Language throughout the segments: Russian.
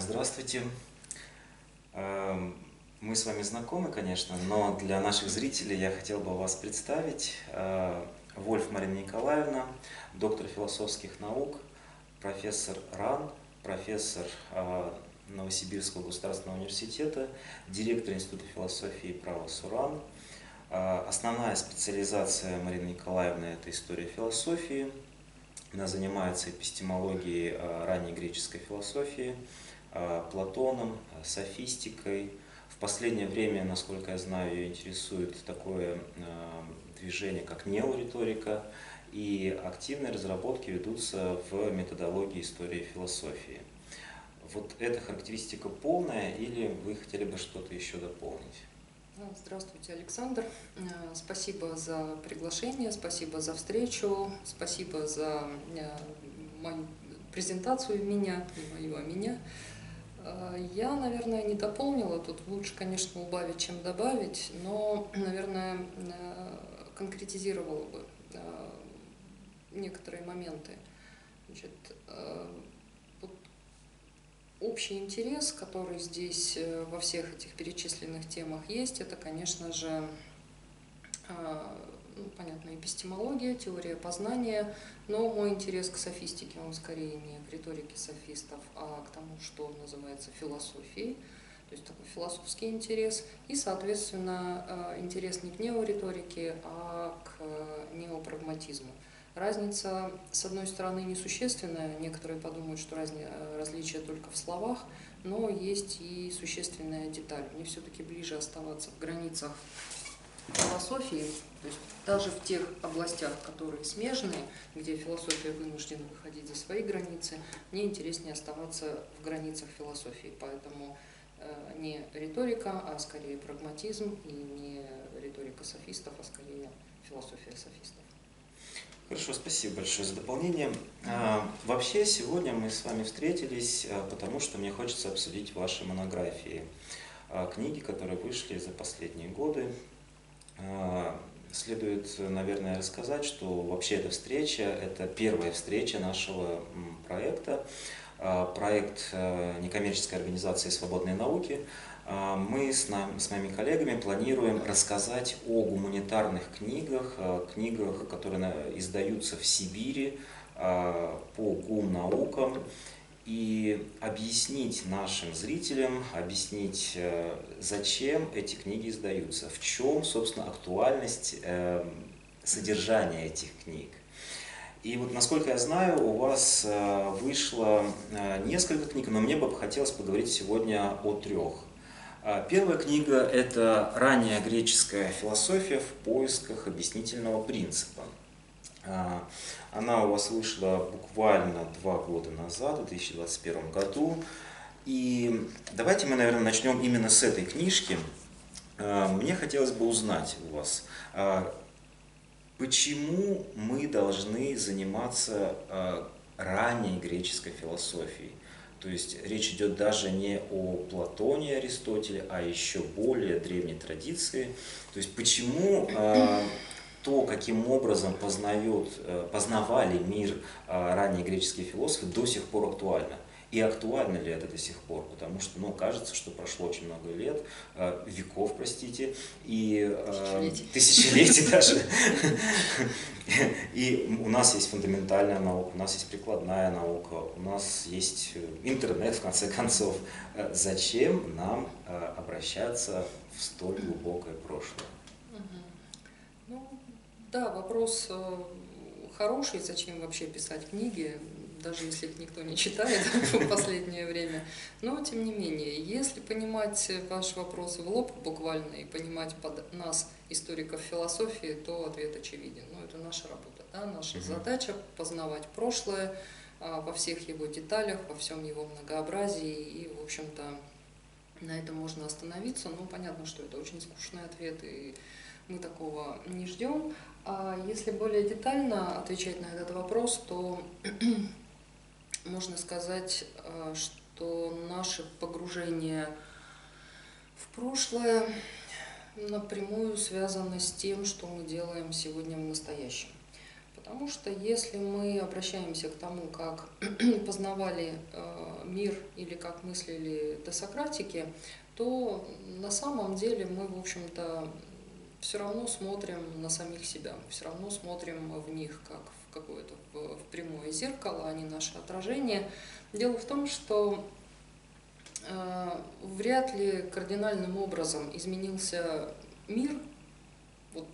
Татьяна, здравствуйте. Мы с вами знакомы, конечно, но для наших зрителей я хотел бы вас представить. Вольф Марина Николаевна, доктор философских наук, профессор РАН, профессор Новосибирского государственного университета, директор Института философии и права СО РАН. Основная специализация Марины Николаевны – это история философии. Она занимается эпистемологией ранней греческой философии, Платоном, софистикой. В последнее время, насколько я знаю, ее интересует такое движение, как неориторика, и активные разработки ведутся в методологии истории философии. Вот эта характеристика полная, или вы хотели бы что-то еще дополнить? Здравствуйте, Александр. Спасибо за приглашение, спасибо за встречу, спасибо за мою презентацию меня, не мою, а меня. Я, наверное, не дополнила, тут лучше, конечно, убавить, чем добавить, но, наверное, конкретизировала бы некоторые моменты. Значит, общий интерес, который здесь во всех этих перечисленных темах есть, это, конечно же, ну, понятно, эпистемология, теория познания, но мой интерес к софистике, он скорее не к риторике софистов, а к тому, что называется философией, то есть такой философский интерес, и, соответственно, интерес не к неориторике, а к неопрагматизму. Разница, с одной стороны, несущественная, некоторые подумают, что различия только в словах, но есть и существенная деталь. Мне все-таки ближе оставаться в границах философии, то есть даже в тех областях, которые смежны, где философия вынуждена выходить за свои границы, мне интереснее оставаться в границах философии, поэтому не риторика, а скорее прагматизм, и не риторика софистов, а скорее философия софистов. Хорошо, спасибо большое за дополнение. Вообще, сегодня мы с вами встретились, потому что мне хочется обсудить ваши монографии, книги, которые вышли за последние годы. Следует, наверное, рассказать, что вообще эта встреча – это первая встреча нашего проекта, проект некоммерческой организации «Свободные науки». Мы с моими коллегами планируем рассказать о гуманитарных книгах, книгах, которые издаются в Сибири по гумнаукам, и объяснить нашим зрителям, объяснить, зачем эти книги издаются, в чем, собственно, актуальность содержания этих книг. И вот, насколько я знаю, у вас вышло несколько книг, но мне бы хотелось поговорить сегодня о трех. Первая книга – это «Ранняя греческая философия в поисках объяснительного принципа». Она у вас вышла буквально 2 года назад, в 2021 году. И давайте мы, наверное, начнем именно с этой книжки. Мне хотелось бы узнать у вас, почему мы должны заниматься ранней греческой философией? То есть речь идет даже не о Платоне и Аристотеле, а еще более древней традиции. То есть почему то, каким образом познавали мир ранние греческие философы, до сих пор актуально? И актуально ли это до сих пор? Потому что, ну, кажется, что прошло очень много лет, веков, простите, и тысячелетий даже. И у нас есть фундаментальная наука, у нас есть прикладная наука, у нас есть интернет, в конце концов. Зачем нам обращаться в столь глубокое прошлое? Ну, да, вопрос хороший, зачем вообще писать книги, даже если их никто не читает в последнее время. Но, тем не менее, если понимать ваш вопрос в лоб буквально и понимать под нас, историков философии, то ответ очевиден. Но это наша работа, да? Наша задача – познавать прошлое во всех его деталях, во всем его многообразии. И, в общем-то, на этом можно остановиться. Но понятно, что это очень скучный ответ, и мы такого не ждем. А если более детально отвечать на этот вопрос, то можно сказать, что наше погружение в прошлое напрямую связано с тем, что мы делаем сегодня в настоящем. Потому что если мы обращаемся к тому, как познавали мир или как мыслили досократики, то на самом деле мы, в общем-то, все равно смотрим на самих себя, все равно смотрим в них, как в какое-то в прямое зеркало, а не наше отражение. Дело в том, что вряд ли кардинальным образом изменился мир, вот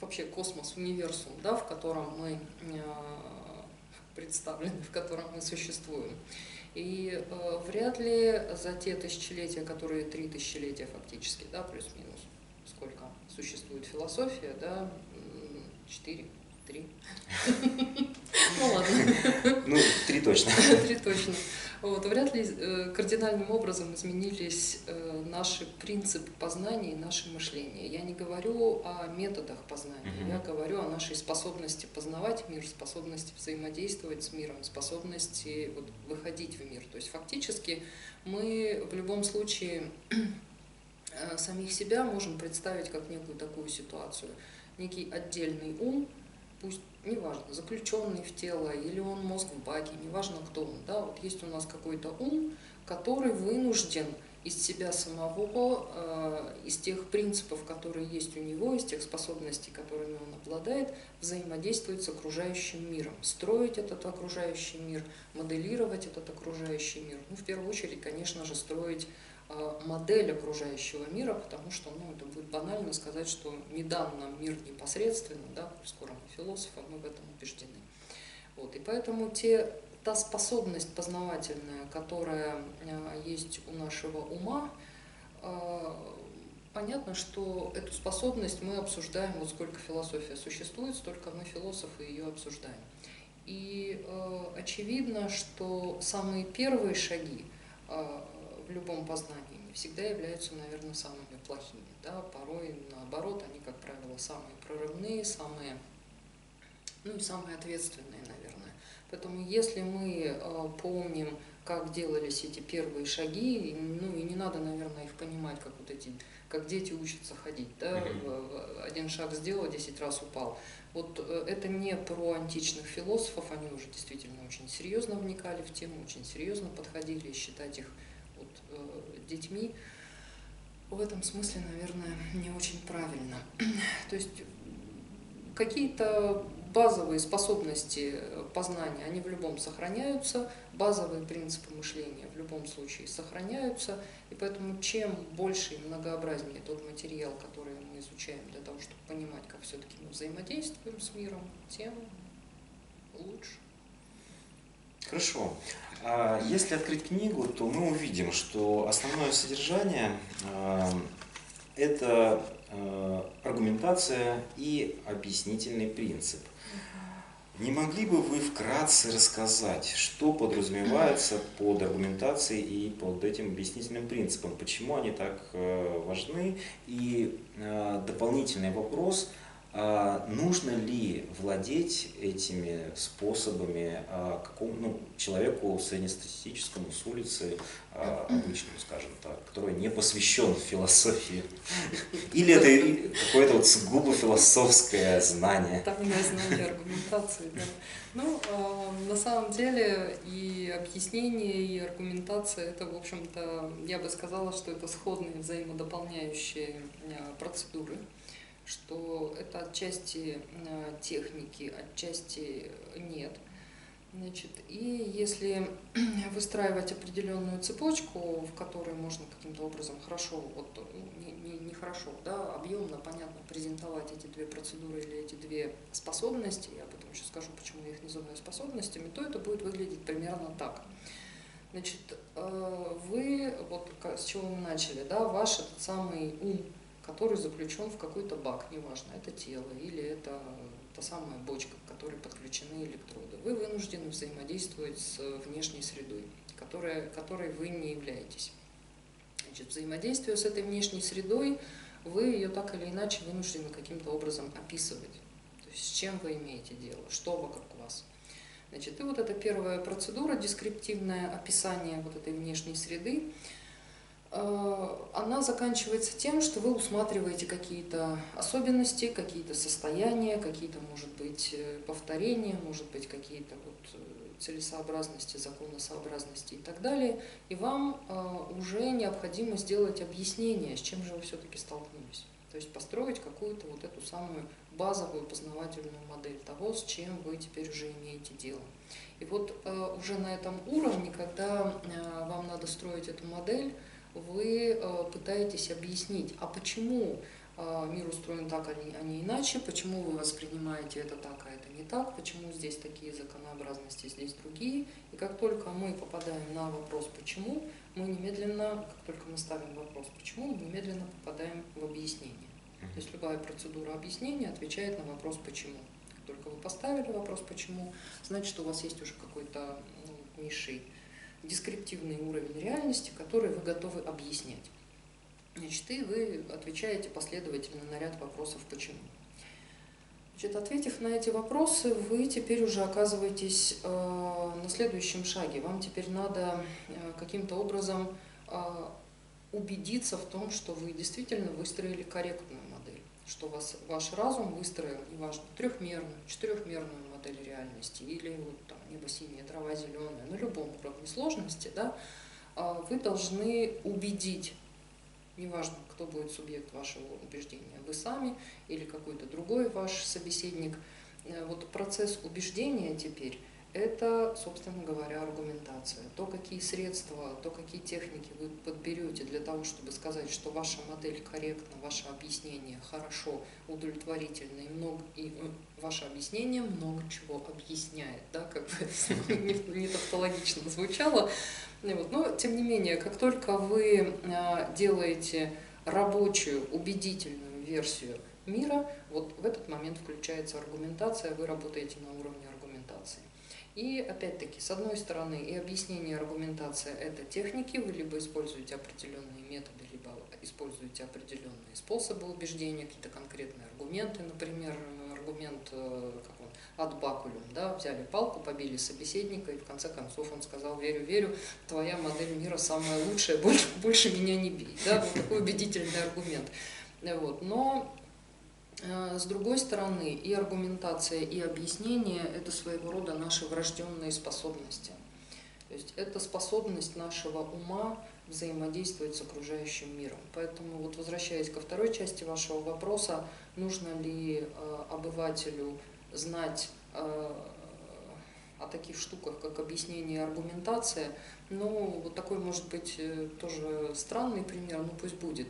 вообще космос, универсум, да, в котором мы представлены, в котором мы существуем. И вряд ли за те тысячелетия, которые 3 тысячелетия фактически, да, плюс-минус, сколько существует философия, да, 4, 3. Ну ладно. Ну, 3 точно. 3 точно. Вот, вряд ли кардинальным образом изменились наши принципы познания и наше мышление. Я не говорю о методах познания, я говорю о нашей способности познавать мир, способности взаимодействовать с миром, способности вот, выходить в мир. То есть фактически мы в любом случае самих себя можем представить как некую такую ситуацию. Некий отдельный ум, пусть неважно, заключенный в тело или он мозг в баке, неважно кто он, да, вот есть у нас какой-то ум, который вынужден из себя самого, из тех принципов, которые есть у него, из тех способностей, которыми он обладает, взаимодействовать с окружающим миром, строить этот окружающий мир, моделировать этот окружающий мир. Ну, в первую очередь, конечно же, строить модель окружающего мира, потому что, ну, это будет банально сказать, что не дан нам мир непосредственно, да, скоро мы философы, мы в этом убеждены. Вот, и поэтому та способность познавательная, которая есть у нашего ума, понятно, что эту способность мы обсуждаем, вот сколько философия существует, столько мы, философы, ее обсуждаем. И очевидно, что самые первые шаги в любом познании не всегда являются, наверное, самыми плохими. Да? Порой, наоборот, они, как правило, самые прорывные, самые, ну, и самые ответственные, наверное. Поэтому если мы помним, как делались эти первые шаги, ну и не надо, наверное, их понимать, как вот эти, как дети учатся ходить, да? Один шаг сделал, 10 раз упал. Вот это не про античных философов, они уже действительно очень серьезно вникали в тему, очень серьезно подходили, считать их детьми в этом смысле, наверное, не очень правильно. То есть какие-то базовые способности познания, они в любом сохраняются, базовые принципы мышления в любом случае сохраняются, и поэтому чем больше и многообразнее тот материал, который мы изучаем для того, чтобы понимать, как все-таки мы взаимодействуем с миром, тем лучше. Хорошо. Если открыть книгу, то мы увидим, что основное содержание – это аргументация и объяснительный принцип. Не могли бы вы вкратце рассказать, что подразумевается под аргументацией и под этим объяснительным принципом, почему они так важны? И дополнительный вопрос – нужно ли владеть этими способами человеку среднестатистическому с улицы, обычному, скажем так, который не посвящен философии? Или это какое-то вот сугубо философское знание? Тайное знание аргументации, да. Ну, на самом деле и объяснение, и аргументация, это, в общем-то, я бы сказала, что это сходные взаимодополняющие процедуры, что это отчасти техники, отчасти нет. Значит, и если выстраивать определенную цепочку, в которой можно каким-то образом хорошо, вот, не хорошо, да, объемно, понятно, презентовать эти две процедуры или эти две способности, я потом еще скажу, почему я их называю способностями, то это будет выглядеть примерно так. Значит, вы, вот с чего мы начали, да, ваш этот самый ум, который заключен в какой-то бак, неважно, это тело или это та самая бочка, к которой подключены электроды. Вы вынуждены взаимодействовать с внешней средой, которой вы не являетесь. Значит, взаимодействие с этой внешней средой, вы ее так или иначе вынуждены каким-то образом описывать. То есть с чем вы имеете дело, что вокруг вас. Значит, и вот эта первая процедура, дескриптивное описание вот этой внешней среды, она заканчивается тем, что вы усматриваете какие-то особенности, какие-то состояния, какие-то, может быть, повторения, может быть, какие-то вот целесообразности, законосообразности и так далее. И вам уже необходимо сделать объяснение, с чем же вы все-таки столкнулись. То есть построить какую-то вот эту самую базовую познавательную модель того, с чем вы теперь уже имеете дело. И вот уже на этом уровне, когда вам надо строить эту модель, вы пытаетесь объяснить, а почему мир устроен так, а не иначе, почему вы воспринимаете это так, а это не так, почему здесь такие законообразности, здесь другие. И как только мы попадаем на вопрос «почему», мы немедленно, как только мы ставим вопрос «почему», мы немедленно попадаем в объяснение. То есть любая процедура объяснения отвечает на вопрос «почему». Как только вы поставили вопрос «почему», значит, что у вас есть уже какой-то низший дескриптивный уровень реальности, который вы готовы объяснять. Значит, и вы отвечаете последовательно на ряд вопросов «почему?». Значит, ответив на эти вопросы, вы теперь уже оказываетесь на следующем шаге. Вам теперь надо каким-то образом убедиться в том, что вы действительно выстроили корректную модель, что ваш разум выстроил, неважно, трехмерную, четырехмерную модель реальности или вот, там, небо синее, трава зеленая, на любом уровне сложности, да, вы должны убедить, неважно, кто будет субъект вашего убеждения, вы сами или какой-то другой ваш собеседник. Вот процесс убеждения теперь – это, собственно говоря, аргументация. То, какие средства, то, какие техники вы подберете для того, чтобы сказать, что ваша модель корректна, ваше объяснение хорошо, удовлетворительно, и ваше объяснение много чего объясняет, да, как бы не тавтологично звучало. Но, тем не менее, как только вы делаете рабочую, убедительную версию мира, вот в этот момент включается аргументация, вы работаете на уровне аргументации. И, опять-таки, с одной стороны, и объяснение, и аргументация – это техники, вы либо используете определенные методы, либо используете определенные способы убеждения, какие-то конкретные аргументы, например, аргумент, как он, от бакулюм, да, взяли палку, побили собеседника, и в конце концов он сказал: верю, верю, твоя модель мира самая лучшая, больше меня не бей, да, вот такой убедительный аргумент. Вот. Но с другой стороны, и аргументация, и объяснение – это своего рода наши врожденные способности. То есть это способность нашего ума взаимодействовать с окружающим миром. Поэтому, вот возвращаясь ко второй части вашего вопроса, нужно ли обывателю знать о таких штуках, как объяснение и аргументация, ну, вот такой, может быть, тоже странный пример, ну пусть будет.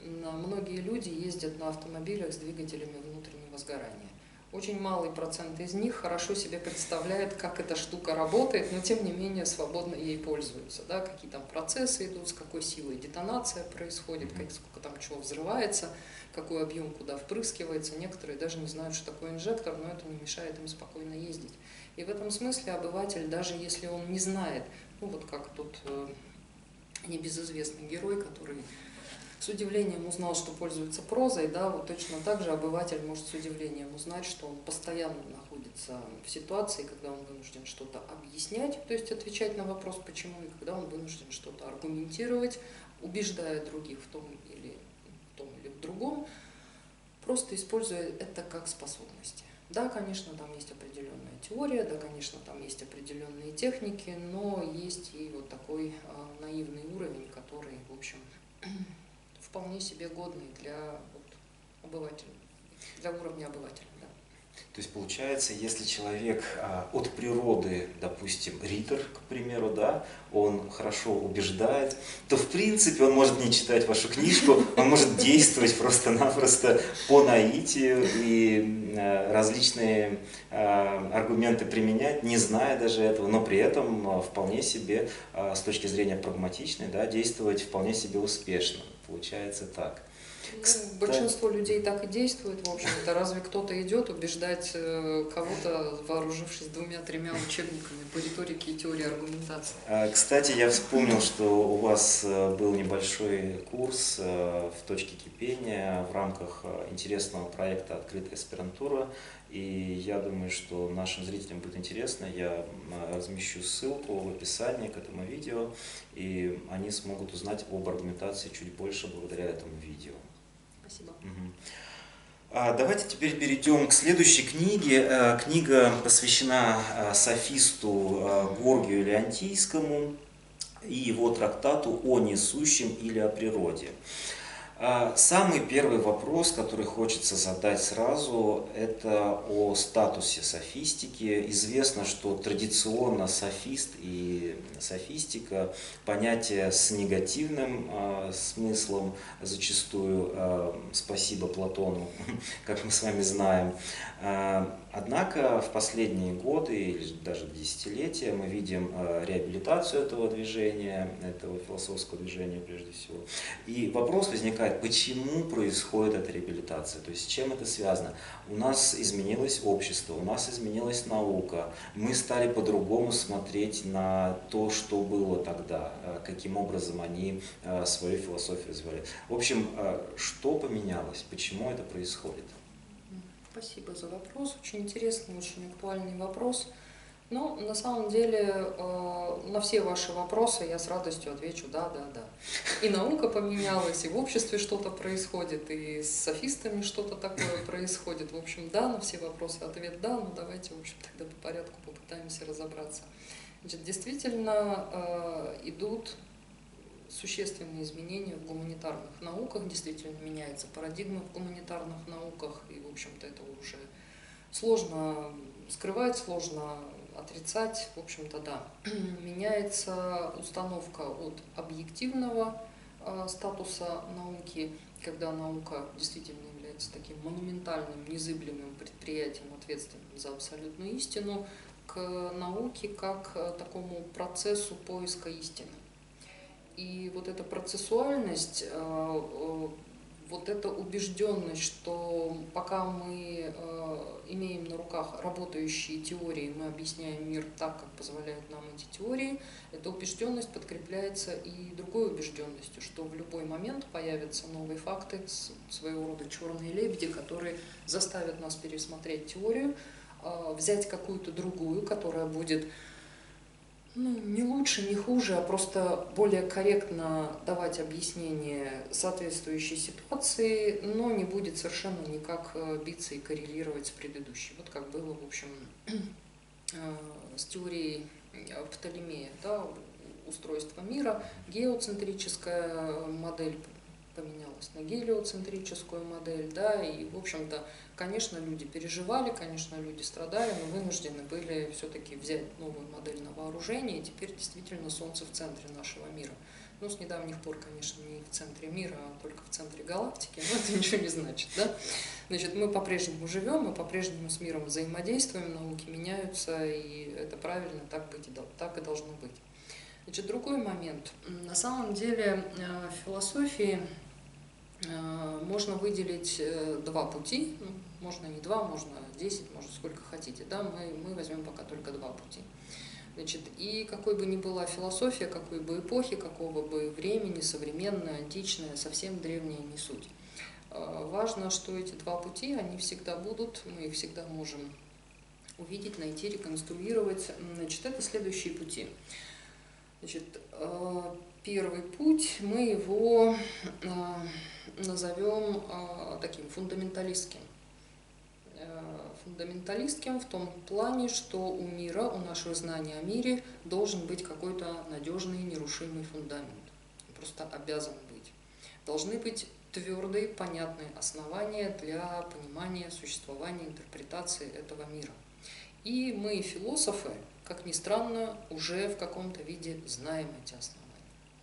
Многие люди ездят на автомобилях с двигателями внутреннего сгорания. Очень малый процент из них хорошо себе представляет, как эта штука работает, но тем не менее свободно ей пользуются. Да? Какие там процессы идут, с какой силой детонация происходит, сколько там чего взрывается, какой объем куда впрыскивается. Некоторые даже не знают, что такое инжектор, но это не мешает им спокойно ездить. И в этом смысле обыватель, даже если он не знает, ну вот как тот небезызвестный герой, который с удивлением узнал, что пользуется прозой, да, вот точно так же обыватель может с удивлением узнать, что он постоянно находится в ситуации, когда он вынужден что-то объяснять, то есть отвечать на вопрос «почему?», и когда он вынужден что-то аргументировать, убеждая других в том или в другом, просто используя это как способности. Да, конечно, там есть определенная теория, да, конечно, там есть определенные техники, но есть и вот такой наивный уровень, который, в общем, вполне себе годный для вот, обывателя, для уровня обывателя. Да. То есть получается, если человек от природы, допустим, ритор, к примеру, да, он хорошо убеждает, то в принципе он может не читать вашу книжку, он может действовать просто-напросто по наитию и различные аргументы применять, не зная даже этого, но при этом вполне себе, с точки зрения прагматичной, да, действовать вполне себе успешно. Получается так. Ну, большинство людей так и действует, в общем-то. Разве кто-то идет убеждать кого-то, вооружившись 2-3 учебниками по риторике и теории аргументации? Кстати, я вспомнил, что у вас был небольшой курс в точке кипения в рамках интересного проекта «Открытая аспирантура». И я думаю, что нашим зрителям будет интересно. Я размещу ссылку в описании к этому видео, и они смогут узнать об аргументации чуть больше благодаря этому видео. Спасибо. Угу. Давайте теперь перейдем к следующей книге. Книга посвящена софисту Горгию Леонтийскому и его трактату «О несущем или о природе». Самый первый вопрос, который хочется задать сразу, это о статусе софистики. Известно, что традиционно софист и софистика – понятия с негативным смыслом, зачастую, спасибо Платону, как мы с вами знаем. Однако в последние годы или даже десятилетия мы видим реабилитацию этого движения, этого философского движения прежде всего. И вопрос возникает, почему происходит эта реабилитация, то есть с чем это связано? У нас изменилось общество, у нас изменилась наука, мы стали по-другому смотреть на то, что было тогда, каким образом они свою философию развивали. В общем, что поменялось, почему это происходит? Спасибо за вопрос. Очень интересный, очень актуальный вопрос. Но на самом деле на все ваши вопросы я с радостью отвечу «да». И наука поменялась, и в обществе что-то происходит, и с софистами что-то такое происходит. В общем, да, на все вопросы ответ «да». Но давайте, в общем, тогда по порядку попытаемся разобраться. Значит, действительно идут существенные изменения в гуманитарных науках, действительно меняется парадигма в гуманитарных науках, и, в общем-то, это уже сложно скрывать, сложно отрицать, в общем-то, да. Меняется установка от объективного статуса науки, когда наука действительно является таким монументальным, незыблемым предприятием, ответственным за абсолютную истину, к науке как такому процессу поиска истины. И вот эта процессуальность, вот эта убежденность, что пока мы имеем на руках работающие теории, мы объясняем мир так, как позволяют нам эти теории, эта убежденность подкрепляется и другой убежденностью, что в любой момент появятся новые факты, своего рода черные лебеди, которые заставят нас пересмотреть теорию, взять какую-то другую, которая будет... не лучше, не хуже, а просто более корректно давать объяснение соответствующей ситуации, но не будет совершенно никак биться и коррелировать с предыдущей. Вот как было, в общем, с теорией Птолемея, да, устройство мира, геоцентрическая модель поменялась на гелиоцентрическую модель, да, и, в общем-то, конечно, люди переживали, конечно, люди страдали, но вынуждены были все-таки взять новую модель на вооружение, и теперь действительно Солнце в центре нашего мира. Ну, с недавних пор, конечно, не в центре мира, а только в центре галактики, но это ничего не значит, да. Значит, мы по-прежнему живем, мы по-прежнему с миром взаимодействуем, науки меняются, и это правильно, так быть и так и должно быть. Значит, другой момент. На самом деле в философии можно выделить два пути, можно не два, можно 10, можно сколько хотите, да, мы возьмем пока только два пути. Значит, и какой бы ни была философия, какой бы эпохи, какого бы времени, современная, античная, совсем древняя, не суть. Важно, что эти два пути, они всегда будут, мы их всегда можем увидеть, найти, реконструировать. Значит, это следующие пути. Значит, первый путь, мы его назовем таким фундаменталистским. Фундаменталистским в том плане, что у мира, у нашего знания о мире должен быть какой-то надежный, нерушимый фундамент. Просто обязан быть. Должны быть твердые, понятные основания для понимания, существования, интерпретации этого мира. И мы, философы, как ни странно, уже в каком-то виде знаем эти основания.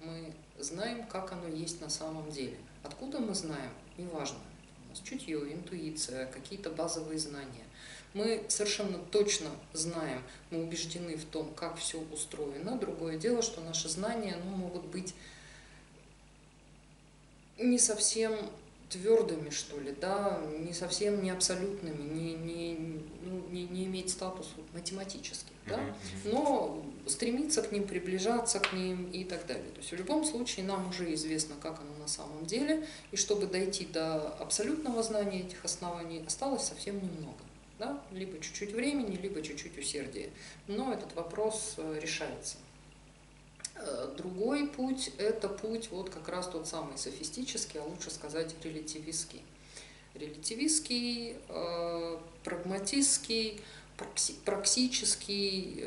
Мы знаем, как оно есть на самом деле. Откуда мы знаем? Неважно. У нас чутье, интуиция, какие-то базовые знания. Мы совершенно точно знаем, мы убеждены в том, как все устроено. Другое дело, что наши знания, могут быть не совсем твердыми, что ли, да, не совсем не абсолютными, не иметь статуса математических, да, но стремиться к ним, приближаться к ним и так далее. То есть в любом случае нам уже известно, как оно на самом деле, и чтобы дойти до абсолютного знания этих оснований, осталось совсем немного. Да? Либо чуть-чуть времени, либо чуть-чуть усердия. Но этот вопрос решается. Другой путь – это путь вот как раз тот самый софистический, а лучше сказать релятивистский. Релятивистский, прагматистский, практический,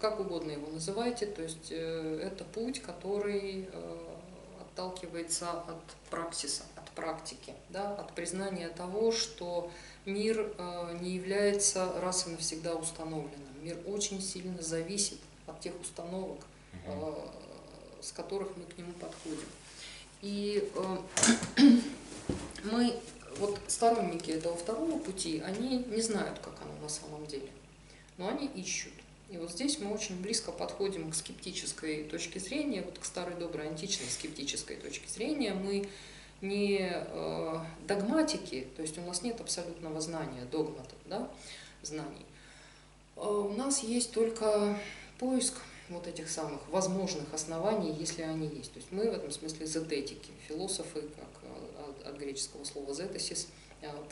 как угодно его называйте, то есть это путь, который отталкивается от праксиса, от практики, да, от признания того, что мир не является раз и навсегда установленным. Мир очень сильно зависит от тех установок, с которых мы к нему подходим. И мы, вот сторонники этого второго пути, они не знают, как оно на самом деле, но они ищут. И вот здесь мы очень близко подходим к скептической точке зрения, вот к старой доброй античной скептической точке зрения. Мы не догматики, то есть у нас нет абсолютного знания, догматов, да, знаний. У нас есть только поиск вот этих самых возможных оснований, если они есть. То есть мы в этом смысле дзететики, философы, как от греческого слова «зетесис»,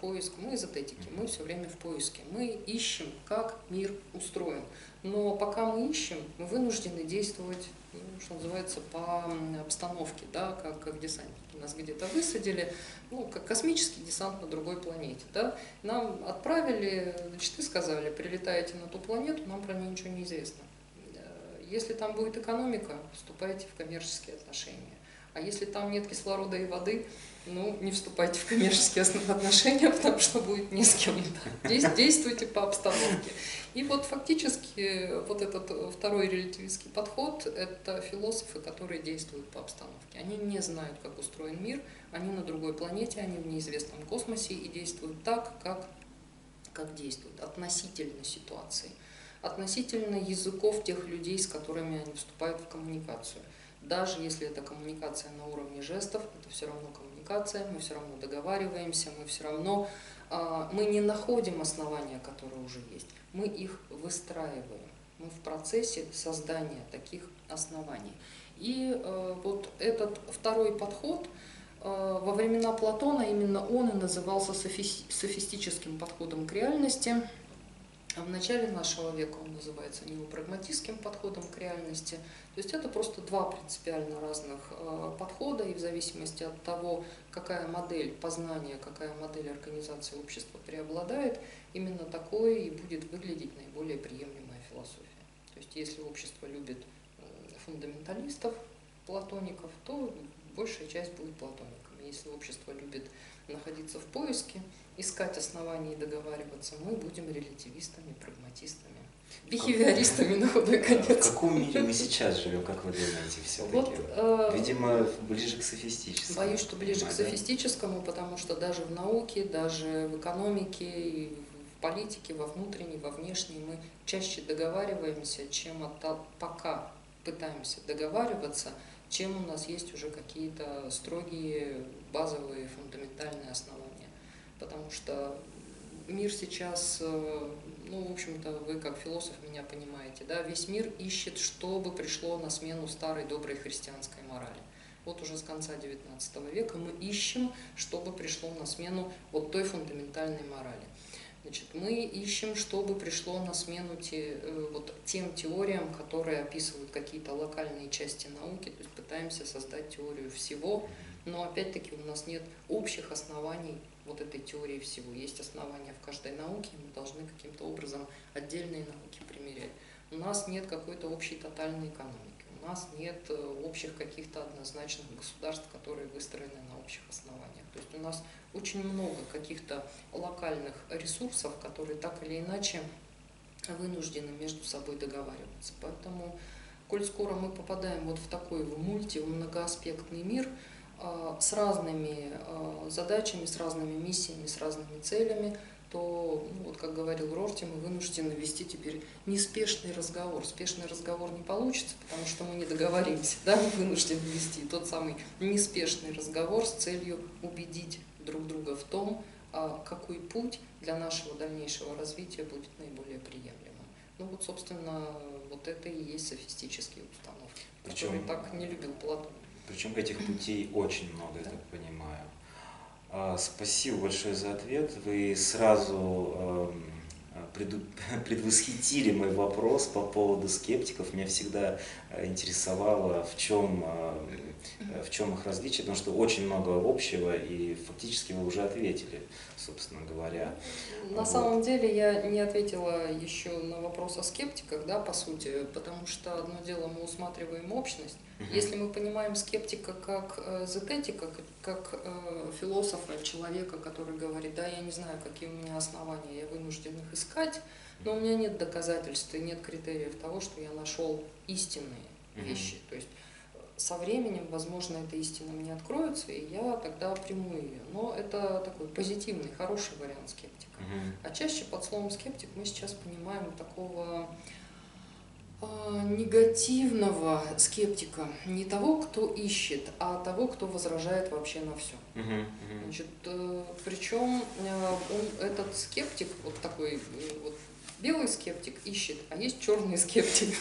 поиск, мы дзететики, мы все время в поиске. Мы ищем, как мир устроен. Но пока мы ищем, мы вынуждены действовать, ну, что называется, по обстановке, да, как десантники. Нас где-то высадили, ну, как космический десант на другой планете. Да. Нам отправили, значит, и сказали, прилетаете на ту планету, нам про нее ничего не известно. Если там будет экономика, вступайте в коммерческие отношения. А если там нет кислорода и воды, ну, не вступайте в коммерческие отношения, потому что будет не с кем. Действуйте по обстановке. И вот фактически вот этот второй релятивистский подход – это философы, которые действуют по обстановке. Они не знают, как устроен мир, они на другой планете, они в неизвестном космосе и действуют так, как действуют, относительно ситуации. Относительно языков тех людей, с которыми они вступают в коммуникацию. Даже если это коммуникация на уровне жестов, это все равно коммуникация, мы все равно договариваемся, мы все равно мы не находим основания, которые уже есть, мы их выстраиваем, мы в процессе создания таких оснований. И вот этот второй подход, во времена Платона именно он и назывался софистическим подходом к реальности. А в начале нашего века он называется неопрагматизмским подходом к реальности. То есть это просто два принципиально разных подхода, и в зависимости от того, какая модель познания, какая модель организации общества преобладает, именно такое и будет выглядеть наиболее приемлемая философия. То есть если общество любит фундаменталистов, платоников, то большая часть будет платониками. Если общество любит находиться в поиске, искать основания и договариваться, мы будем релятивистами, прагматистами, бихевиористами на худой конец. В каком мире мы сейчас живем, как вы думаете, все-таки? Вот, видимо, ближе к софистическому. Боюсь, что ближе к софистическому, потому что даже в науке, даже в экономике, и в политике, во внутренней, во внешней мы чаще договариваемся, чем пока пытаемся договариваться, чем у нас есть уже какие-то строгие, базовые, фундаментальные основания. Потому что мир сейчас, ну, в общем-то, вы как философ меня понимаете, да, весь мир ищет, чтобы пришло на смену старой доброй христианской морали. Вот уже с конца XIX века мы ищем, чтобы пришло на смену вот той фундаментальной морали. Значит, мы ищем, чтобы пришло на смену тем теориям, которые описывают какие-то локальные части науки, то есть пытаемся создать теорию всего, но опять-таки у нас нет общих оснований вот этой теории всего. Есть основания в каждой науке, и мы должны каким-то образом отдельные науки примерять. У нас нет какой-то общей тотальной экономики, у нас нет общих каких-то однозначных государств, которые выстроены на общих основаниях. То есть у нас очень много каких-то локальных ресурсов, которые так или иначе вынуждены между собой договариваться. Поэтому, коль скоро мы попадаем вот в такой многоаспектный мир, с разными задачами, с разными миссиями, с разными целями, то, ну, вот как говорил Рорти, мы вынуждены вести теперь неспешный разговор. Спешный разговор не получится, потому что мы не договоримся, да, мы вынуждены вести тот самый неспешный разговор с целью убедить друг друга в том, какой путь для нашего дальнейшего развития будет наиболее приемлемым. Ну вот, собственно, вот это и есть софистические установки, которые так не любил Платон. Причем этих путей очень много, я так понимаю. Спасибо большое за ответ. Вы сразу предвосхитили мой вопрос по поводу скептиков. Меня всегда интересовало, в чем их различие, потому что очень много общего, и фактически вы уже ответили, собственно говоря. На самом деле я не ответила еще на вопрос о скептиках, да, по сути, потому что одно дело мы усматриваем общность. Если мы понимаем скептика как дзететика, как философа, человека, который говорит, да, я не знаю, какие у меня основания, я вынужден их искать, но у меня нет доказательств и нет критериев того, что я нашел истинные вещи. То есть со временем, возможно, эта истина мне откроется, и я тогда приму ее. Но это такой позитивный, хороший вариант скептика. А чаще под словом скептик мы сейчас понимаем такого негативного скептика, не того, кто ищет, а того, кто возражает вообще на все. Значит, причем этот скептик, вот такой вот, белый скептик ищет, а есть черный скептик.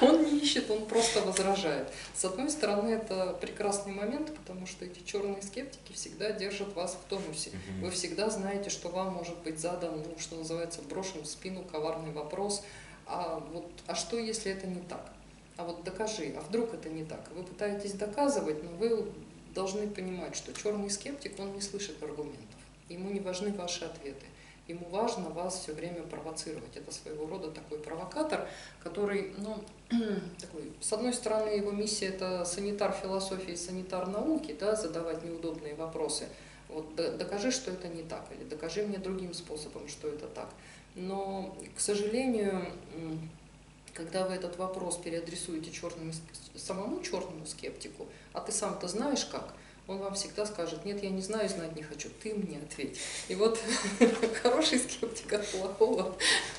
Он не ищет, он просто возражает. С одной стороны, это прекрасный момент, потому что эти черные скептики всегда держат вас в тонусе. Вы всегда знаете, что вам может быть задан, ну, что называется, брошен в спину коварный вопрос. А что, если это не так? А вот докажи, а вдруг это не так? Вы пытаетесь доказывать, но вы должны понимать, что черный скептик, он не слышит аргументов. Ему не важны ваши ответы. Ему важно вас все время провоцировать. Это своего рода такой провокатор, который, ну, такой, с одной стороны, его миссия – это санитар философии, санитар науки, да, задавать неудобные вопросы. Вот, докажи, что это не так, или докажи мне другим способом, что это так. Но, к сожалению, когда вы этот вопрос переадресуете самому черному скептику, а ты сам-то знаешь как, он вам всегда скажет: нет, я не знаю, знать не хочу, ты мне ответь. И вот хороший скептик от плохого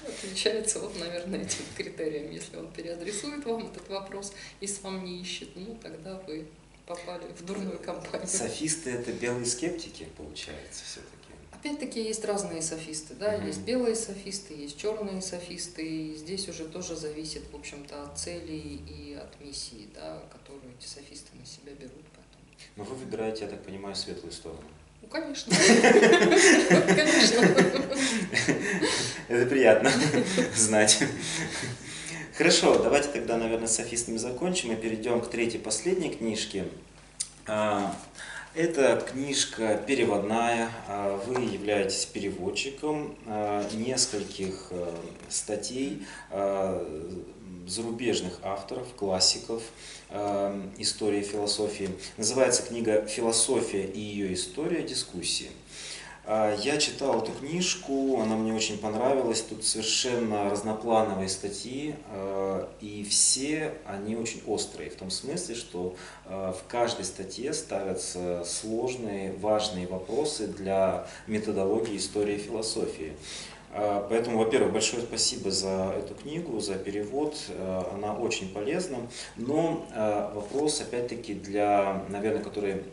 отличается, вот, наверное, этим критерием. Если он переадресует вам этот вопрос и сам не ищет, ну, тогда вы попали в дурную компанию. Софисты – это белые скептики, получается, все-таки? Опять-таки есть разные софисты, да, есть белые софисты, есть черные софисты, и здесь уже тоже зависит, в общем-то, от целей и от миссии, да, которую эти софисты на себя берут потом. Но вы выбираете, я так понимаю, светлую сторону. Ну, конечно. Это приятно знать. Хорошо, давайте тогда, наверное, с софистами закончим и перейдем к третьей, последней книжке. Это книжка переводная, вы являетесь переводчиком нескольких статей зарубежных авторов, классиков истории и философии. Называется книга «Философия и ее история. Дискуссии». Я читал эту книжку, она мне очень понравилась, тут совершенно разноплановые статьи, и все они очень острые, в том смысле, что в каждой статье ставятся сложные, важные вопросы для методологии истории и философии. Поэтому, во-первых, большое спасибо за эту книгу, за перевод, она очень полезна, но вопрос, опять-таки, для, наверное, который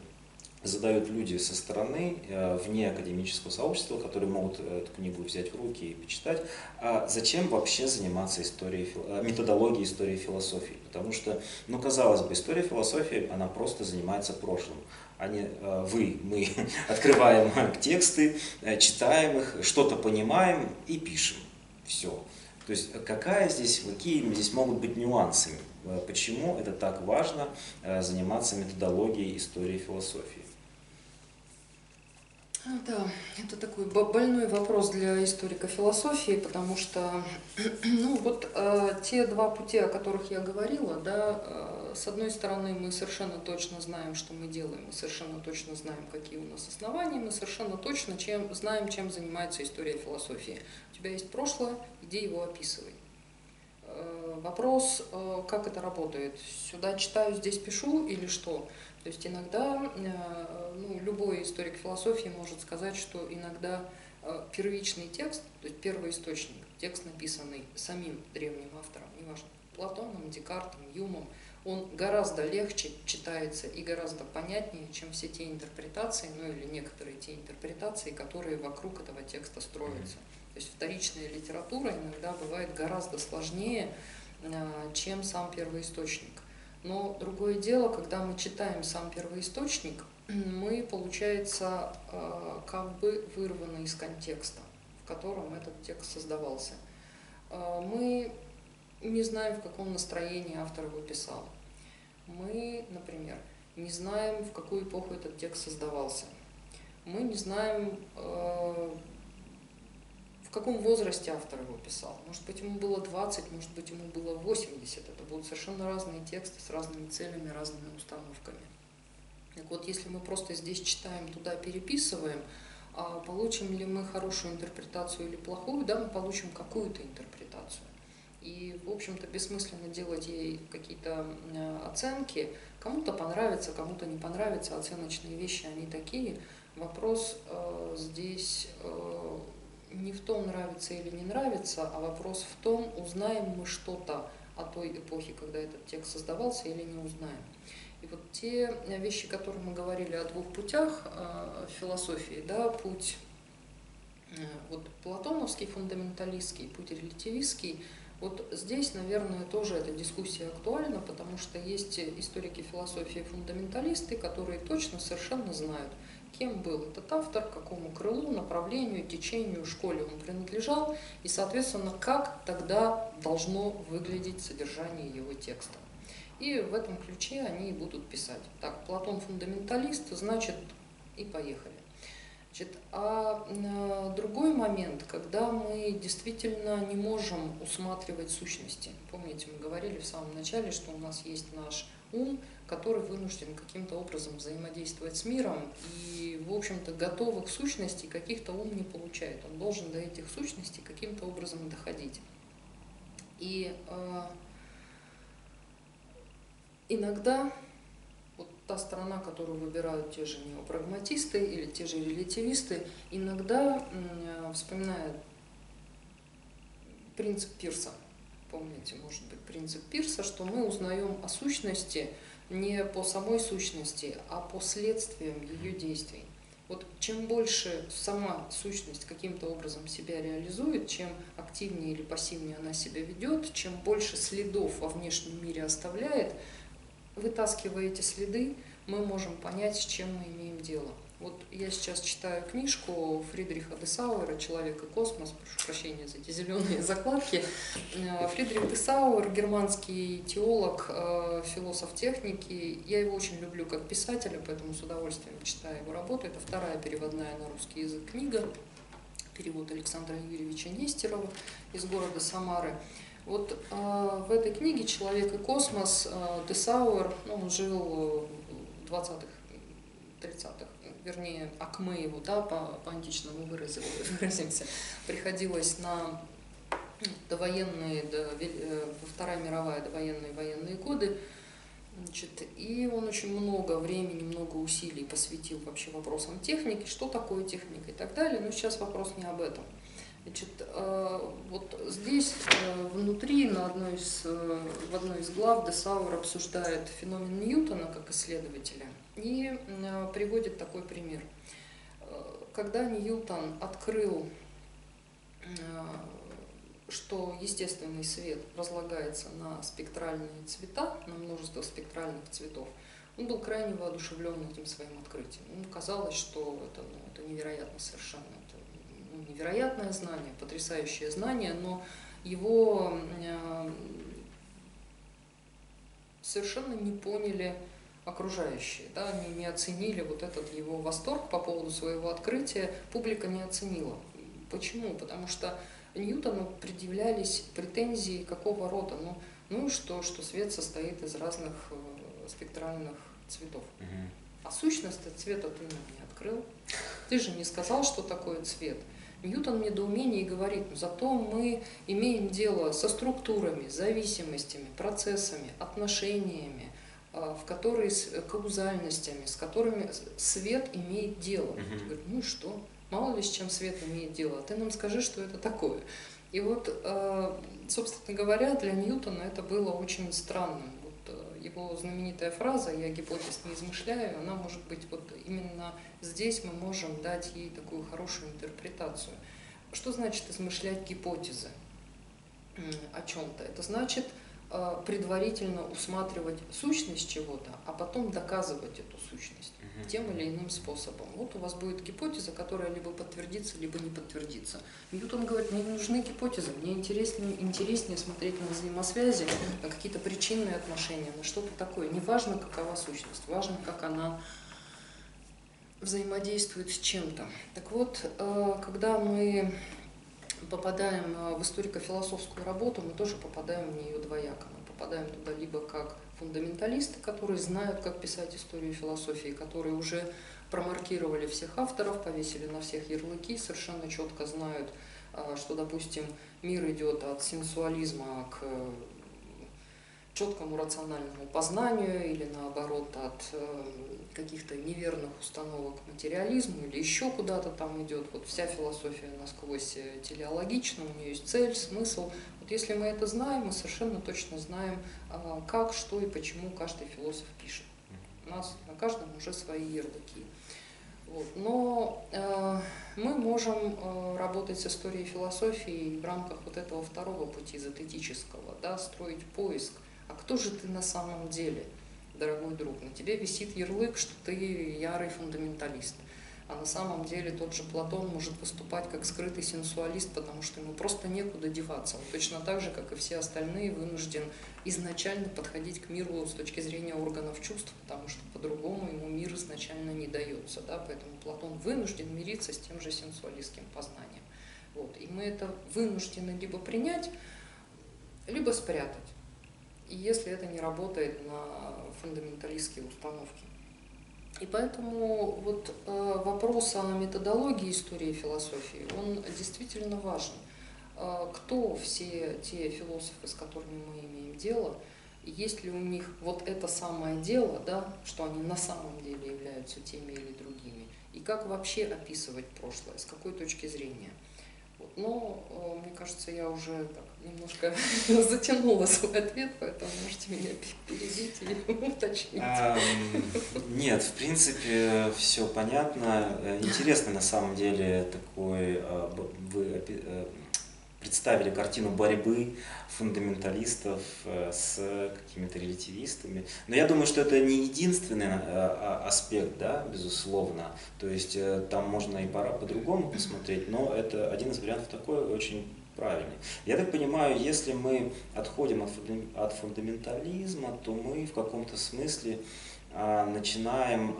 задают люди со стороны, вне академического сообщества, которые могут эту книгу взять в руки и почитать, а зачем вообще заниматься историей, методологией истории и философии. Потому что, ну, казалось бы, история и философия, она просто занимается прошлым. Мы открываем тексты, читаем их, что-то понимаем и пишем. Все. То есть какие здесь могут быть нюансы? Почему это так важно заниматься методологией истории и философии? Да, это такой больной вопрос для историка философии, потому что, ну, вот те два пути, о которых я говорила, да, с одной стороны, мы совершенно точно знаем, что мы делаем, мы совершенно точно знаем, какие у нас основания, мы совершенно точно знаем, чем занимается история философии. У тебя есть прошлое, иди его описывай. Вопрос, как это работает? Сюда читаю, здесь пишу или что? То есть иногда, ну, любой историк философии может сказать, что иногда первичный текст, то есть первый источник, текст, написанный самим древним автором, неважно, Платоном, Декартом, Юмом, он гораздо легче читается и гораздо понятнее, чем все те интерпретации, ну или некоторые те интерпретации, которые вокруг этого текста строятся. То есть вторичная литература иногда бывает гораздо сложнее, чем сам первоисточник. Но другое дело, когда мы читаем сам первоисточник, мы, получается, как бы вырваны из контекста. в котором этот текст создавался. Мы не знаем, в каком настроении автор его писал. Мы, например, не знаем, в какую эпоху этот текст создавался. Мы не знаем, в каком возрасте автор его писал. Может быть, ему было 20, может быть, ему было 80. Это будут совершенно разные тексты с разными целями, разными установками. Так вот, если мы просто здесь читаем, туда переписываем, получим ли мы хорошую интерпретацию или плохую, да, мы получим какую-то интерпретацию. И, в общем-то, бессмысленно делать ей какие-то оценки. Кому-то понравится, кому-то не понравится. Оценочные вещи, они такие. Вопрос здесь не в том, нравится или не нравится, а вопрос в том, узнаем мы что-то о той эпохе, когда этот текст создавался, или не узнаем. И вот те вещи, которые мы говорили о двух путях в философии, да, путь вот, платоновский, фундаменталистский, путь релятивистский, вот здесь, наверное, тоже эта дискуссия актуальна, потому что есть историки философии фундаменталисты, которые точно совершенно знают, кем был этот автор, к какому крылу, направлению, течению, школе он принадлежал, и, соответственно, как тогда должно выглядеть содержание его текста. И в этом ключе они будут писать. Так, Платон фундаменталист, значит, и поехали. Значит, а другой момент, когда мы действительно не можем усматривать сущности. Помните, мы говорили в самом начале, что у нас есть наш ум, который вынужден каким-то образом взаимодействовать с миром, и, в общем-то, готовых сущностей каких-то ум не получает. Он должен до этих сущностей каким-то образом доходить. И иногда... та сторона, которую выбирают те же неопрагматисты или те же релятивисты, иногда вспоминают принцип Пирса. Помните, может быть, принцип Пирса, что мы узнаем о сущности не по самой сущности, а по следствиям ее действий. Вот чем больше сама сущность каким-то образом себя реализует, чем активнее или пассивнее она себя ведет, чем больше следов во внешнем мире оставляет, вытаскивая эти следы, мы можем понять, с чем мы имеем дело. Вот я сейчас читаю книжку Фридриха Дессауэра «Человек и космос». Прошу прощения за эти зеленые закладки. Фридрих Дессауэр, германский теолог, философ техники. Я его очень люблю как писателя, поэтому с удовольствием читаю его работу. Это вторая переводная на русский язык книга. Перевод Александра Юрьевича Нестерова из города Самары. Вот в этой книге «Человек и космос» Дессауэр, он жил в 20-х, 30-х, вернее, акмы его, да, по античному выразимся, приходилось на довоенные, Вторая мировая, довоенные, военные годы. Значит, и он очень много времени, много усилий посвятил вообще вопросам техники, что такое техника и так далее, но сейчас вопрос не об этом. Значит, вот здесь внутри в одной из глав Дессауэр обсуждает феномен Ньютона как исследователя и приводит такой пример. Когда Ньютон открыл, что естественный свет разлагается на спектральные цвета, на множество спектральных цветов, он был крайне воодушевлен этим своим открытием. Ему казалось, что это невероятно совершенно. Невероятное знание, потрясающее знание, но его совершенно не поняли окружающие, да? Они не оценили вот этот его восторг по поводу своего открытия, публика не оценила. Почему? Потому что Ньютону предъявлялись претензии какого рода? Ну что свет состоит из разных спектральных цветов. А сущность-то цвета ты нам не открыл. Ты же не сказал, что такое цвет. Ньютон в недоумении говорит, но зато мы имеем дело со структурами, зависимостями, процессами, отношениями, в которые, каузальностями, с которыми свет имеет дело. Ты говоришь, ну что, мало ли с чем свет имеет дело, а ты нам скажи, что это такое. И вот, собственно говоря, для Ньютона это было очень странным. Его знаменитая фраза «я гипотез не измышляю», она может быть вот именно здесь мы можем дать ей такую хорошую интерпретацию. Что значит измышлять гипотезы о чем-то? Это значит предварительно усматривать сущность чего-то, а потом доказывать эту сущность. тем или иным способом. Вот у вас будет гипотеза, которая либо подтвердится, либо не подтвердится. Ньютон говорит, мне не нужны гипотезы, мне интереснее смотреть на взаимосвязи, на какие-то причинные отношения, на что-то такое. Не важно, какова сущность, важно, как она взаимодействует с чем-то. Так вот, когда мы попадаем в историко-философскую работу, мы тоже попадаем в нее двояко. Мы попадаем туда либо как фундаменталисты, которые знают, как писать историю философии, которые уже промаркировали всех авторов, повесили на всех ярлыки, совершенно четко знают, что, допустим, мир идет от сенсуализма к четкому рациональному познанию или, наоборот, от каких-то неверных установок к материализму или еще куда-то там идет. Вот вся философия насквозь телеологична, у нее есть цель, смысл. Вот если мы это знаем, мы совершенно точно знаем, как, что и почему каждый философ пишет. У нас на каждом уже свои ярлыки. Вот. Но мы можем работать с историей философии в рамках вот этого второго пути, дзететического, да, строить поиск. А кто же ты на самом деле, дорогой друг? На тебе висит ярлык, что ты ярый фундаменталист. А на самом деле тот же Платон может выступать как скрытый сенсуалист, потому что ему просто некуда деваться. Он точно так же, как и все остальные, вынужден изначально подходить к миру с точки зрения органов чувств, потому что по-другому ему мир изначально не дается. Да? Поэтому Платон вынужден мириться с тем же сенсуалистским познанием. Вот. И мы это вынуждены либо принять, либо спрятать. И если это не работает на фундаменталистские установки. И поэтому вот вопрос о методологии истории философии, он действительно важен. Кто все те философы, с которыми мы имеем дело, есть ли у них вот это самое дело, да, что они на самом деле являются теми или другими, и как вообще описывать прошлое, с какой точки зрения. Но, мне кажется, я уже так немножко затянула свой ответ, поэтому можете меня перебить и уточнить. Нет, в принципе, все понятно. Интересно, на самом деле, такой вы представили картину борьбы фундаменталистов с какими-то релятивистами. Но я думаю, что это не единственный аспект, да, безусловно. То есть там можно и по-другому посмотреть, но это один из вариантов такой очень правильный. Я так понимаю, если мы отходим от фундаментализма, то мы в каком-то смысле начинаем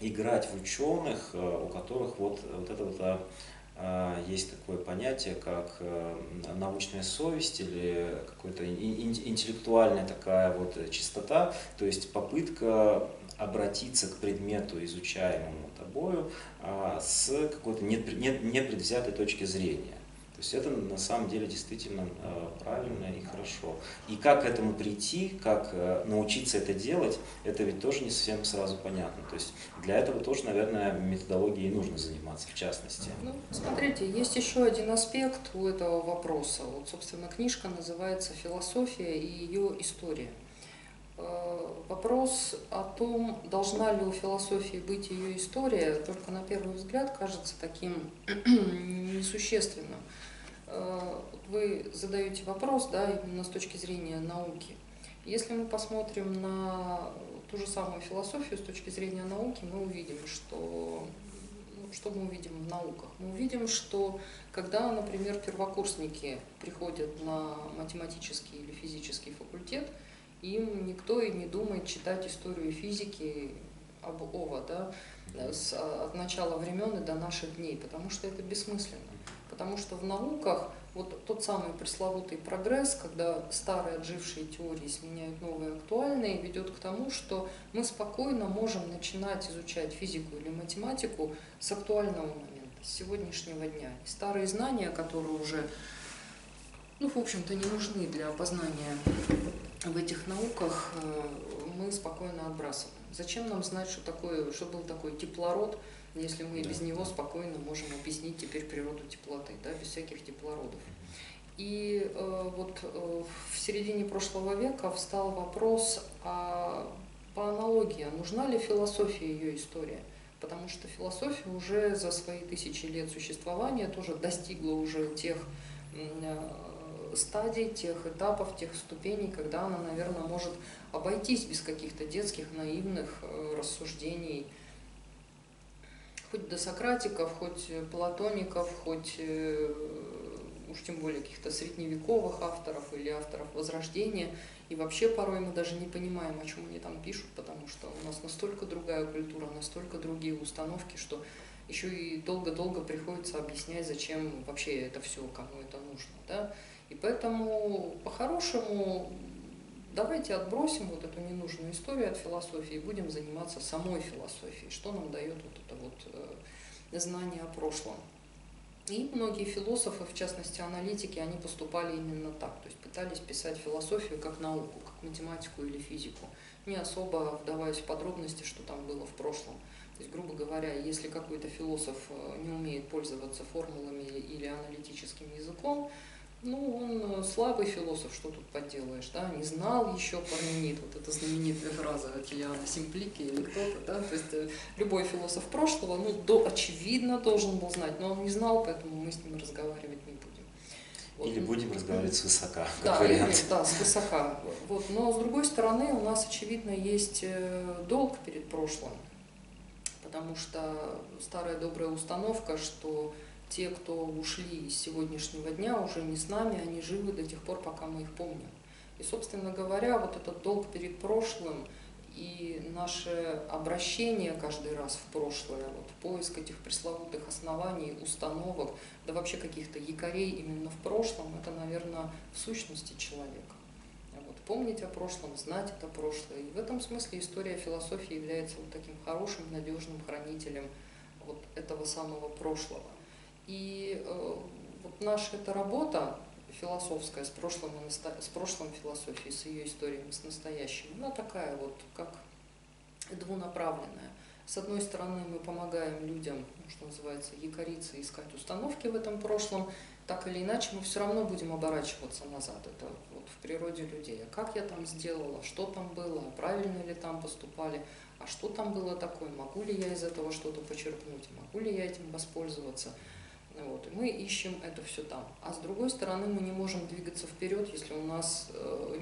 играть в ученых, у которых вот это вот... Есть такое понятие, как научная совесть или какая-то интеллектуальная такая вот чистота, то есть попытка обратиться к предмету, изучаемому тобою, с какой-то непредвзятой точки зрения. То есть это на самом деле действительно правильно и хорошо. И как к этому прийти, как научиться это делать, это ведь тоже не совсем сразу понятно. То есть для этого тоже, наверное, методологией нужно заниматься, в частности. Ну, смотрите, есть еще один аспект у этого вопроса. Вот, собственно, книжка называется «Философия и ее история». Вопрос о том, должна ли у философии быть ее история, только на первый взгляд кажется таким несущественным. Вы задаете вопрос, да, именно с точки зрения науки. Если мы посмотрим на ту же самую философию с точки зрения науки, мы увидим, что... Что мы увидим в науках? Мы увидим, что когда, например, первокурсники приходят на математический или физический факультет, им никто и не думает читать историю физики об ОВА, да, от начала времен и до наших дней, потому что это бессмысленно. Потому что в науках вот тот самый пресловутый прогресс, когда старые отжившие теории сменяют новые актуальные, ведет к тому, что мы спокойно можем начинать изучать физику или математику с актуального момента, с сегодняшнего дня. И старые знания, которые уже, ну, в общем-то, не нужны для опознания в этих науках, мы спокойно отбрасываем. Зачем нам знать, что такое, что был такой теплород, если мы без него спокойно можем объяснить теперь природу теплоты, да, без всяких теплородов. И вот в середине прошлого века встал вопрос по аналогии, нужна ли философия ее история? Потому что философия уже за свои тысячи лет существования тоже достигла уже тех стадий, тех этапов, тех ступеней, когда она, наверное, может обойтись без каких-то детских наивных рассуждений. Хоть досократиков, хоть платоников, хоть уж тем более каких-то средневековых авторов или авторов Возрождения. И вообще порой мы даже не понимаем, о чем они там пишут, потому что у нас настолько другая культура, настолько другие установки, что еще и долго-долго приходится объяснять, зачем вообще это все, кому это нужно. Да? И поэтому, по-хорошему, давайте отбросим вот эту ненужную историю от философии и будем заниматься самой философией, что нам дает вот это вот знание о прошлом. И многие философы, в частности аналитики, они поступали именно так, то есть пытались писать философию как науку, как математику или физику, не особо вдаваясь в подробности, что там было в прошлом. То есть, грубо говоря, если какой-то философ не умеет пользоваться формулами или аналитическим языком, ну, он слабый философ, что тут поделаешь, да, не знал еще Парменид, вот эта знаменитая фраза Телиана Симпликия или кто-то, да, то есть любой философ прошлого, ну, очевидно, должен был знать, но он не знал, поэтому мы с ним разговаривать не будем. Вот. Или будем разговаривать с высока, как вариант. Да, с высока. Вот. Но, с другой стороны, у нас, очевидно, есть долг перед прошлым, потому что старая добрая установка, что те, кто ушли из сегодняшнего дня, уже не с нами, они живы до тех пор, пока мы их помним. И, собственно говоря, вот этот долг перед прошлым и наше обращение каждый раз в прошлое, вот поиск этих пресловутых оснований, установок, да вообще каких-то якорей именно в прошлом, это, наверное, в сущности человека. Вот, помнить о прошлом, знать это прошлое. И в этом смысле история философии является вот таким хорошим, надежным хранителем вот этого самого прошлого. И вот наша эта работа философская с прошлым философией, с ее историями, с настоящим, она такая вот, как двунаправленная. С одной стороны, мы помогаем людям, что называется, якориться, искать установки в этом прошлом. Так или иначе, мы все равно будем оборачиваться назад. Это вот в природе людей. А как я там сделала, что там было, правильно ли там поступали, а что там было такое, могу ли я из этого что-то почерпнуть, могу ли я этим воспользоваться. Вот, и мы ищем это все там. А с другой стороны, мы не можем двигаться вперед, если у нас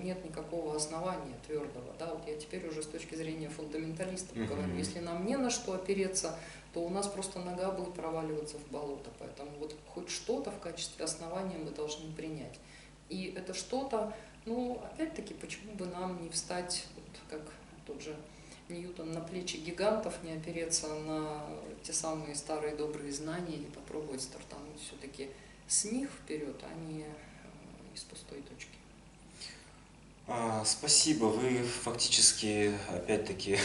нет никакого основания твердого. Да? Вот я теперь уже с точки зрения фундаменталистов говорю, если нам не на что опереться, то у нас просто нога будет проваливаться в болото. Поэтому вот хоть что-то в качестве основания мы должны принять. И это что-то, ну, опять-таки, почему бы нам не встать, вот, как тот же Ньютон, на плечи гигантов, не опереться на те самые старые добрые знания и попробовать стартануть все-таки с них вперед, а не из пустой точки. Спасибо. Вы фактически, опять-таки,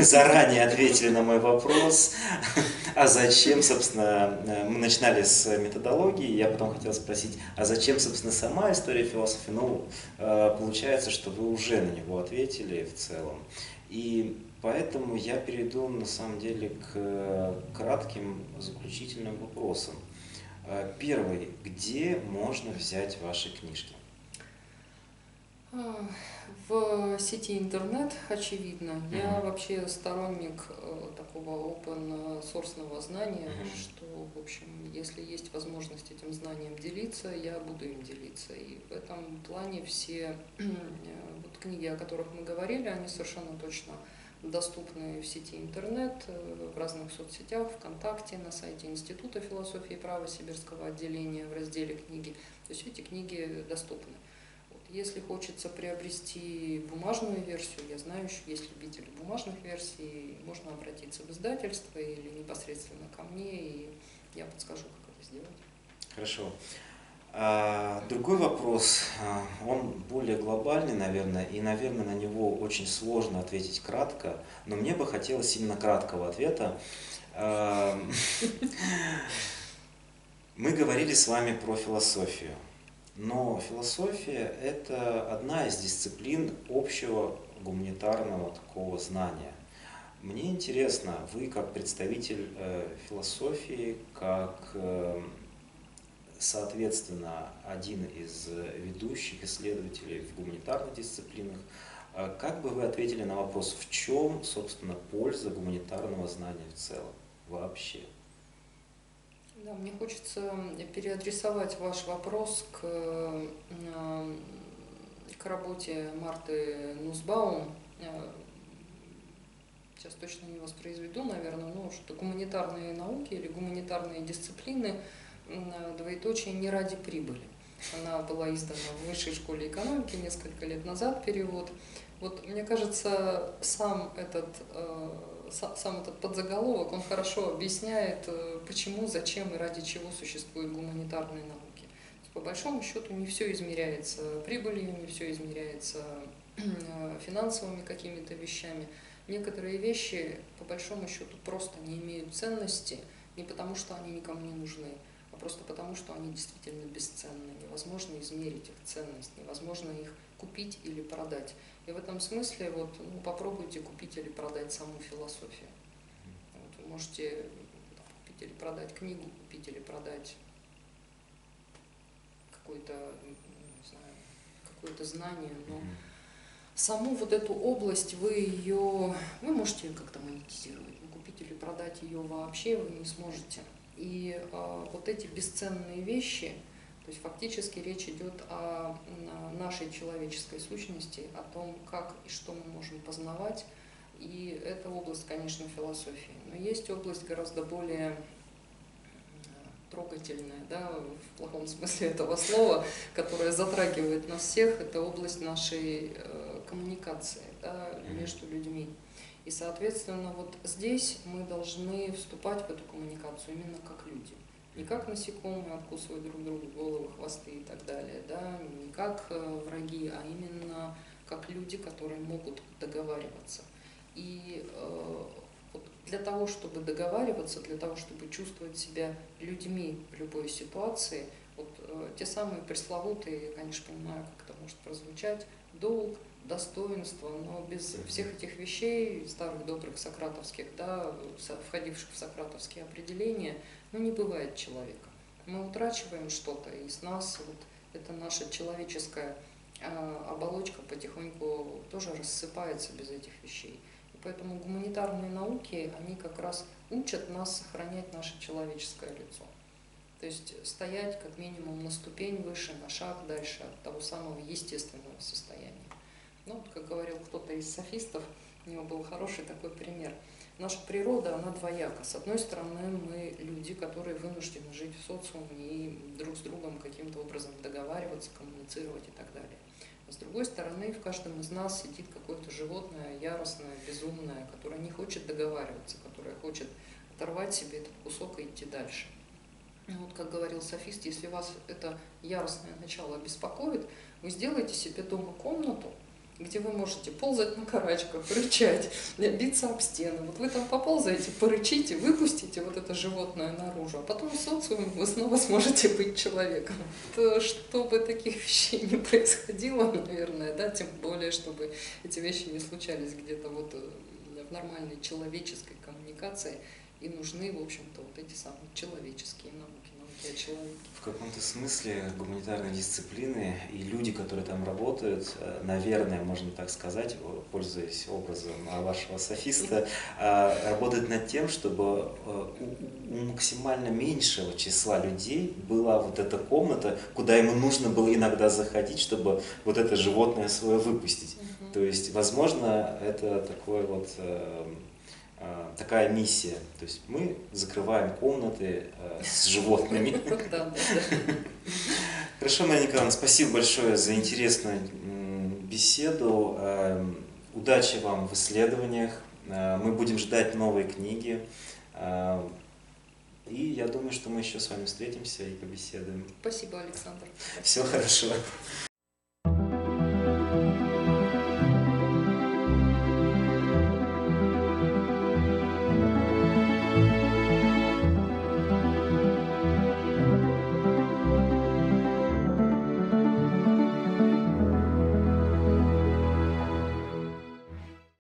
заранее ответили на мой вопрос. А зачем, собственно, мы начинали с методологии, я потом хотел спросить, а зачем, собственно, сама история философии? Ну, получается, что вы уже на него ответили в целом. И поэтому я перейду, на самом деле, к кратким заключительным вопросам. Первый. Где можно взять ваши книжки? В сети интернет, очевидно. Я вообще сторонник такого open-source-ного знания, что, в общем, если есть возможность этим знанием делиться, я буду им делиться. И в этом плане все вот книги, о которых мы говорили, они совершенно точно доступны в сети интернет, в разных соцсетях, ВКонтакте, на сайте Института философии и права Сибирского отделения в разделе «Книги». То есть эти книги доступны. Если хочется приобрести бумажную версию, я знаю, что есть любители бумажных версий, можно обратиться в издательство или непосредственно ко мне, и я подскажу, как это сделать. Хорошо. Другой вопрос, он более глобальный, наверное, и, наверное, на него очень сложно ответить кратко, но мне бы хотелось именно краткого ответа. Мы говорили с вами про философию. Но философия – это одна из дисциплин общего гуманитарного такого знания. Мне интересно, вы как представитель философии, как, соответственно, один из ведущих исследователей в гуманитарных дисциплинах, как бы вы ответили на вопрос, в чем, собственно, польза гуманитарного знания в целом вообще? Да, мне хочется переадресовать ваш вопрос к работе Марты Нусбаум. Сейчас точно не воспроизведу, наверное, но что гуманитарные науки или гуманитарные дисциплины, двоеточие, не ради прибыли. Она была издана в Высшей школе экономики несколько лет назад, перевод. Вот, мне кажется, сам этот подзаголовок, он хорошо объясняет, почему, зачем и ради чего существуют гуманитарные науки. По большому счету не все измеряется прибылью, не все измеряется финансовыми какими-то вещами. Некоторые вещи, по большому счету, просто не имеют ценности, не потому что они никому не нужны, а просто потому что они действительно бесценны. Невозможно измерить их ценность, невозможно их купить или продать. И в этом смысле вот, ну, попробуйте купить или продать саму философию. Вот, вы можете купить или продать книгу, купить или продать какое-то знание, но саму вот эту область вы можете как-то монетизировать, но купить или продать ее вообще вы не сможете. И вот эти бесценные вещи, то есть фактически речь идет о нашей человеческой сущности, о том, как и что мы можем познавать. И это область, конечно, философии. Но есть область гораздо более трогательная, да, в плохом смысле этого слова, которая затрагивает нас всех, это область нашей коммуникации, да, между людьми. И, соответственно, вот здесь мы должны вступать в эту коммуникацию именно как люди. Не как насекомые, откусывать друг другу головы, хвосты и так далее, да, не как враги, а именно как люди, которые могут договариваться. И для того, чтобы договариваться, для того, чтобы чувствовать себя людьми в любой ситуации, вот те самые пресловутые, я, конечно, понимаю, как это может прозвучать, долг, достоинство, но без всех этих вещей, старых добрых сократовских, да, входивших в сократовские определения, ну, не бывает человека. Мы утрачиваем что-то, и с нас вот эта наша человеческая оболочка потихоньку тоже рассыпается без этих вещей. Поэтому гуманитарные науки, они как раз учат нас сохранять наше человеческое лицо. То есть стоять как минимум на ступень выше, на шаг дальше от того самого естественного состояния. Ну, вот, как говорил кто-то из софистов, у него был хороший такой пример. Наша природа, она двояка. С одной стороны, мы люди, которые вынуждены жить в социуме и друг с другом каким-то образом договариваться, коммуницировать и так далее. С другой стороны, в каждом из нас сидит какое-то животное, яростное, безумное, которое не хочет договариваться, которое хочет оторвать себе этот кусок и идти дальше. Вот, как говорил софист, если вас это яростное начало беспокоит, вы сделаете себе дома комнату, где вы можете ползать на карачках, рычать, биться об стену. Вот вы там поползаете, порычите, выпустите вот это животное наружу, а потом в социуме вы снова сможете быть человеком. То, чтобы таких вещей не происходило, наверное, да, тем более, чтобы эти вещи не случались где-то вот в нормальной человеческой коммуникации, и нужны, в общем-то, вот эти самые человеческие науки. В каком-то смысле гуманитарные дисциплины и люди, которые там работают, наверное, можно так сказать, пользуясь образом вашего софиста, работают над тем, чтобы у максимально меньшего числа людей была вот эта комната, куда ему нужно было иногда заходить, чтобы вот это животное свое выпустить. То есть, возможно, это такое вот... такая миссия, то есть мы закрываем комнаты с животными. Хорошо, Марина Николаевна, спасибо большое за интересную беседу, удачи вам в исследованиях, мы будем ждать новые книги, и я думаю, что мы еще с вами встретимся и побеседуем. Спасибо, Александр. Все хорошо.